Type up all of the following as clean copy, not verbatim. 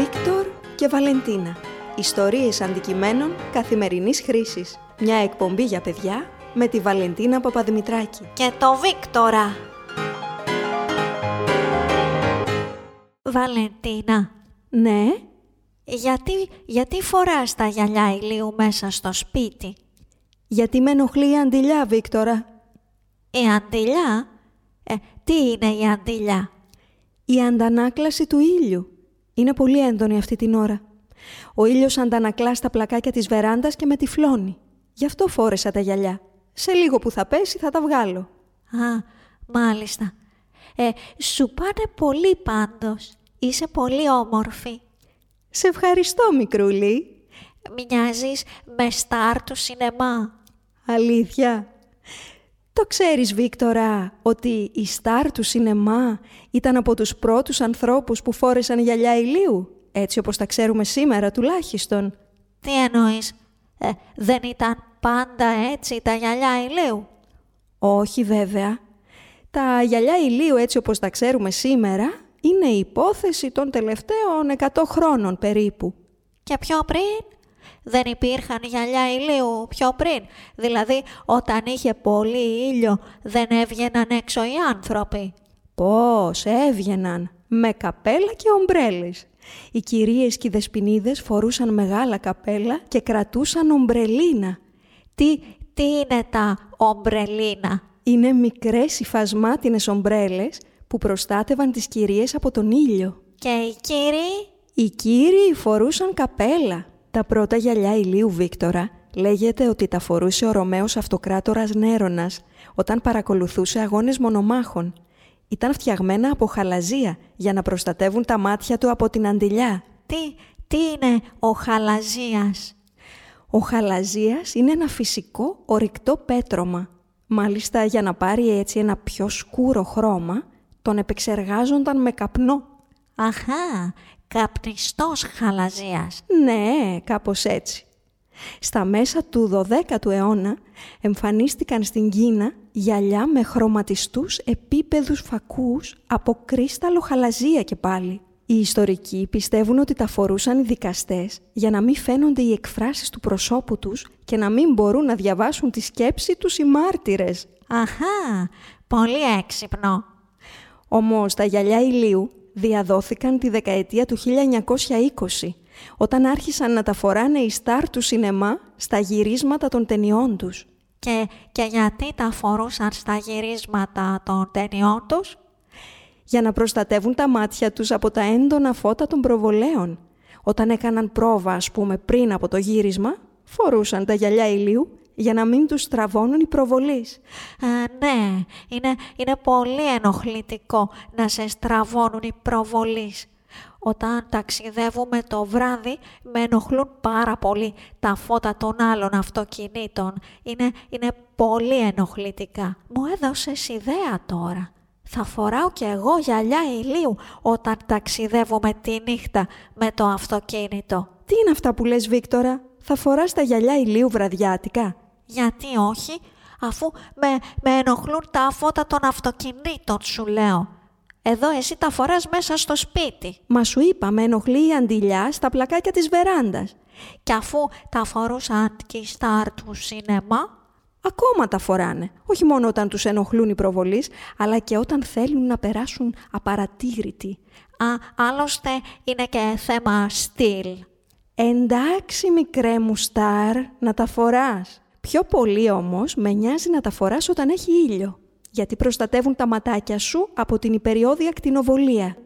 Βίκτωρ και Βαλεντίνα. Ιστορίες αντικειμένων καθημερινής χρήσης. Μια εκπομπή για παιδιά με τη Βαλεντίνα Παπαδημητράκη. Και το Βίκτωρα. Βαλεντίνα. Ναι. Γιατί φοράς τα γυαλιά ηλίου μέσα στο σπίτι? Γιατί με ενοχλεί η αντιλιά, Βίκτωρα. Η αντιλιά? Τι είναι η αντιλιά? Η αντανάκλαση του ήλιου. Είναι πολύ έντονη αυτή την ώρα. Ο ήλιος αντανακλά στα πλακάκια της βεράντας και με τυφλώνει. Γι' αυτό φόρεσα τα γυαλιά. Σε λίγο που θα πέσει θα τα βγάλω. Α, μάλιστα. Σου πάνε πολύ πάντως. Είσαι πολύ όμορφη. Σε ευχαριστώ, μικρούλη. Μοιάζεις με στάρ του σινεμά. Αλήθεια. Το ξέρεις, Βίκτωρα, ότι οι στάρ του σινεμά ήταν από τους πρώτους ανθρώπους που φόρεσαν γυαλιά ηλίου, έτσι όπως τα ξέρουμε σήμερα τουλάχιστον. Τι εννοείς? Δεν ήταν πάντα έτσι τα γυαλιά ηλίου? Όχι βέβαια. Τα γυαλιά ηλίου έτσι όπως τα ξέρουμε σήμερα είναι η υπόθεση των τελευταίων 100 χρόνων περίπου. Και πιο πριν? Δεν υπήρχαν γυαλιά ηλίου πιο πριν? Δηλαδή όταν είχε πολύ ήλιο δεν έβγαιναν έξω οι άνθρωποι? Πώς έβγαιναν? Με καπέλα και ομπρέλες. Οι κυρίες και οι δεσποινίδες φορούσαν μεγάλα καπέλα και κρατούσαν ομπρελίνα. Τι είναι τα ομπρελίνα? Είναι μικρές υφασμάτινες ομπρέλες που προστάτευαν τις κυρίες από τον ήλιο. Και οι κύριοι? Οι κύριοι φορούσαν καπέλα. Τα πρώτα γυαλιά ηλίου, Βίκτωρα, λέγεται ότι τα φορούσε ο Ρωμαίος αυτοκράτορας Νέρονας όταν παρακολουθούσε αγώνες μονομάχων. Ήταν φτιαγμένα από χαλαζία για να προστατεύουν τα μάτια του από την αντιλιά. Τι είναι ο χαλαζίας? Ο χαλαζίας είναι ένα φυσικό ορυκτό πέτρωμα. Μάλιστα για να πάρει έτσι ένα πιο σκούρο χρώμα, τον επεξεργάζονταν με καπνό. Αχά, καπνιστός χαλαζίας. Ναι, κάπως έτσι. Στα μέσα του 12ου αιώνα εμφανίστηκαν στην Κίνα γυαλιά με χρωματιστούς επίπεδους φακούς από κρίσταλο χαλαζία και πάλι. Οι ιστορικοί πιστεύουν ότι τα φορούσαν οι δικαστές για να μην φαίνονται οι εκφράσεις του προσώπου τους και να μην μπορούν να διαβάσουν τη σκέψη τους οι μάρτυρες. Αχά, πολύ έξυπνο. Όμως τα γυαλιά ηλίου διαδόθηκαν τη δεκαετία του 1920, όταν άρχισαν να τα φοράνε οι στάρ του σινεμά στα γυρίσματα των ταινιών τους. Και γιατί τα φορούσαν στα γυρίσματα των ταινιών τους? Για να προστατεύουν τα μάτια τους από τα έντονα φώτα των προβολέων. Όταν έκαναν πρόβα, πριν από το γύρισμα, φορούσαν τα γυαλιά ηλίου για να μην τους τραβώνουν οι προβολείς. Ναι, είναι πολύ ενοχλητικό να σε στραβώνουν οι προβολείς. Όταν ταξιδεύουμε το βράδυ, με ενοχλούν πάρα πολύ τα φώτα των άλλων αυτοκινήτων. Είναι πολύ ενοχλητικά. Μου έδωσες ιδέα τώρα. Θα φοράω κι εγώ γυαλιά ηλίου όταν ταξιδεύουμε τη νύχτα με το αυτοκίνητο. Τι είναι αυτά που λες, Βίκτωρα? Θα φοράς τα γυαλιά ηλίου βραδιάτικα? Γιατί όχι, αφού με ενοχλούν τα φώτα των αυτοκινήτων, σου λέω. Εδώ εσύ τα φοράς μέσα στο σπίτι. Μα σου είπα, με ενοχλεί η αντιλιά στα πλακάκια της βεράντας. Και αφού τα φορούσαν και οι στάρ του σινεμά, ακόμα τα φοράνε. Όχι μόνο όταν τους ενοχλούν οι προβολείς, αλλά και όταν θέλουν να περάσουν απαρατήρητοι. Άλλωστε είναι και θέμα στυλ. Εντάξει, μικρέ μου στάρ, να τα φοράς. Πιο πολύ όμως με νοιάζει να τα φοράς όταν έχει ήλιο. Γιατί προστατεύουν τα ματάκια σου από την υπεριώδια ακτινοβολία.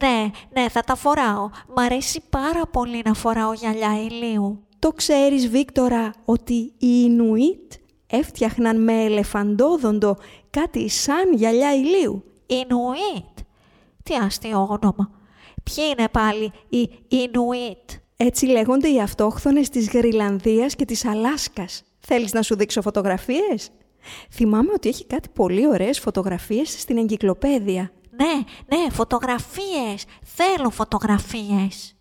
Ναι, θα τα φοράω. Μ' αρέσει πάρα πολύ να φοράω γυαλιά ηλίου. Το ξέρεις, Βίκτωρα, ότι οι Ινουίτ έφτιαχναν με ελεφαντόδοντο κάτι σαν γυαλιά ηλίου? Ινουίτ? Τι αστείο όνομα. Ποιοι είναι πάλι οι Ινουίτ? Έτσι λέγονται οι αυτόχθονες της Γρυλανδίας και της Αλάσκας. Θέλεις να σου δείξω φωτογραφίες? Θυμάμαι ότι έχει κάτι πολύ ωραίες φωτογραφίες στην εγκυκλοπαίδεια. Ναι, φωτογραφίες. Θέλω φωτογραφίες.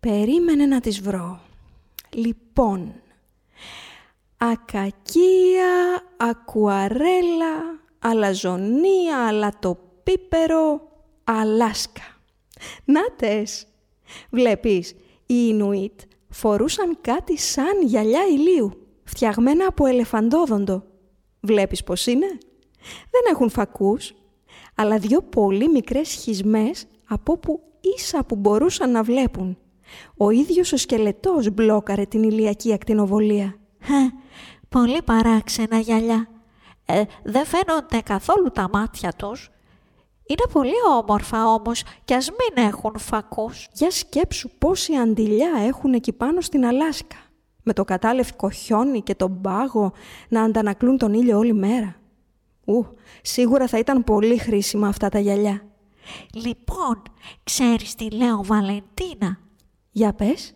Περίμενε να τις βρω. Λοιπόν, ακακία, ακουαρέλα, αλαζονία, αλατοπίπερο, Αλάσκα. Νάτες. Βλέπεις, Οι Ινουίτ φορούσαν κάτι σαν γυαλιά ηλίου, φτιαγμένα από ελεφαντόδοντο. Βλέπεις πως είναι? Δεν έχουν φακούς, αλλά δύο πολύ μικρές σχισμές από όπου ίσα που μπορούσαν να βλέπουν. Ο ίδιος ο σκελετός μπλόκαρε την ηλιακή ακτινοβολία. Πολύ παράξενα γυαλιά. Δεν φαίνονται καθόλου τα μάτια τους. Είναι πολύ όμορφα όμως κι ας μην έχουν φακούς. Για σκέψου πόση αντιλιά έχουν εκεί πάνω στην Αλάσκα. Με το κατάλευκο χιόνι και τον πάγο να αντανακλούν τον ήλιο όλη μέρα. Σίγουρα θα ήταν πολύ χρήσιμα αυτά τα γυαλιά. Λοιπόν, ξέρεις τι λέω, Βαλεντίνα? Για πες.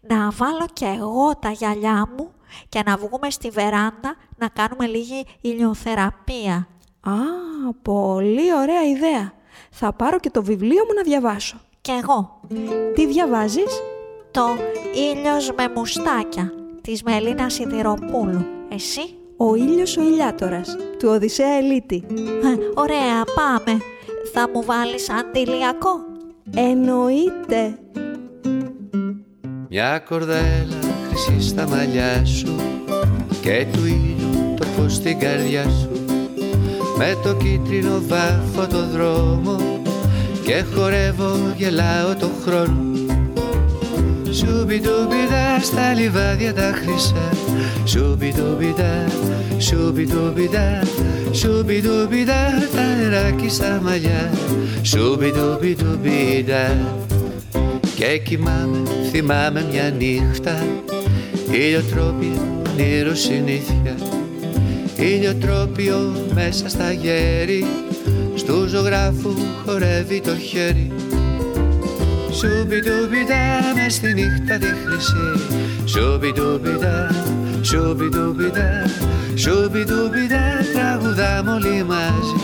Να βάλω κι εγώ τα γυαλιά μου και να βγούμε στη βεράντα να κάνουμε λίγη ηλιοθεραπεία. Πολύ ωραία ιδέα. Θα πάρω και το βιβλίο μου να διαβάσω. Κι εγώ. Τι διαβάζεις? Το «Ήλιος με μουστάκια» της Μελίνα Σιδηροπούλου. Εσύ? Ο ήλιος ο ηλιάτορας του Οδυσσέα Ελίτη. Ωραία, πάμε. Θα μου βάλεις αντιλιακό? Εννοείται. Μια κορδέλα χρυσή στα μαλλιά σου και του ήλιου το φως στην καρδιά σου, με το κίτρινο βάφω το δρόμο και χορεύω, γελάω το χρόνο. Σουμπιτουμπιτά στα λιβάδια τα χρυσά, σουμπιτουμπιτά, σουμπιτουμπιτά, σουμπιτουμπιτά τα νεράκι στα μαλλιά, σουμπιτουμπιτουμπιτά. Και κοιμάμαι, θυμάμαι μια νύχτα ηλιοτρόπια, όνειρο συνήθεια, ηλιοτρόπιο μέσα στα γέρη, στου ζωγράφου χορεύει το χέρι. Σουμπιτουμπιτά μες στη νύχτα τη χρυσή, σουμπιτουμπιτά, σουμπιτουμπιτά, σουμπιτουμπιτά τραγουδάμε όλοι μαζί,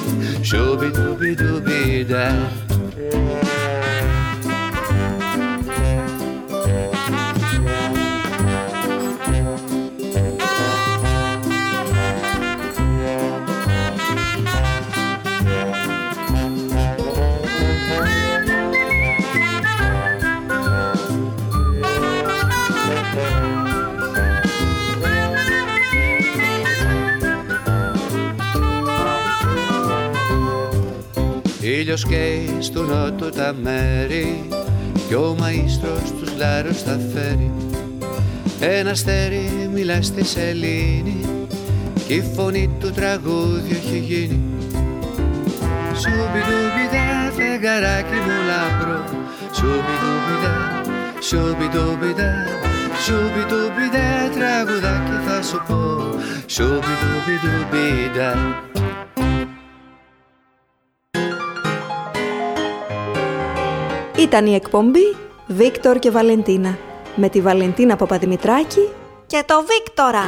σουμπιτουμπιτουμπιτά. Ήλιος καίει στου νότου τα μέρη κι ο μαΐστρος τους λάρους τα φέρει. Ένα αστέρι μιλά στη σελήνη κι η φωνή του τραγούδι έχει γίνει. Σουμπιτουμπιτά φεγγαράκι μου λαμπρό, σουμπιτουμπιτά, σουμπιτουμπιτά, σουμπιτουμπιτά τραγουδάκι θα σου πω, σουμπιτουμπιτουμπιτά. Ήταν η εκπομπή Βίκτορ και Βαλεντίνα με τη Βαλεντίνα Παπαδημητράκη και το Βίκτορα.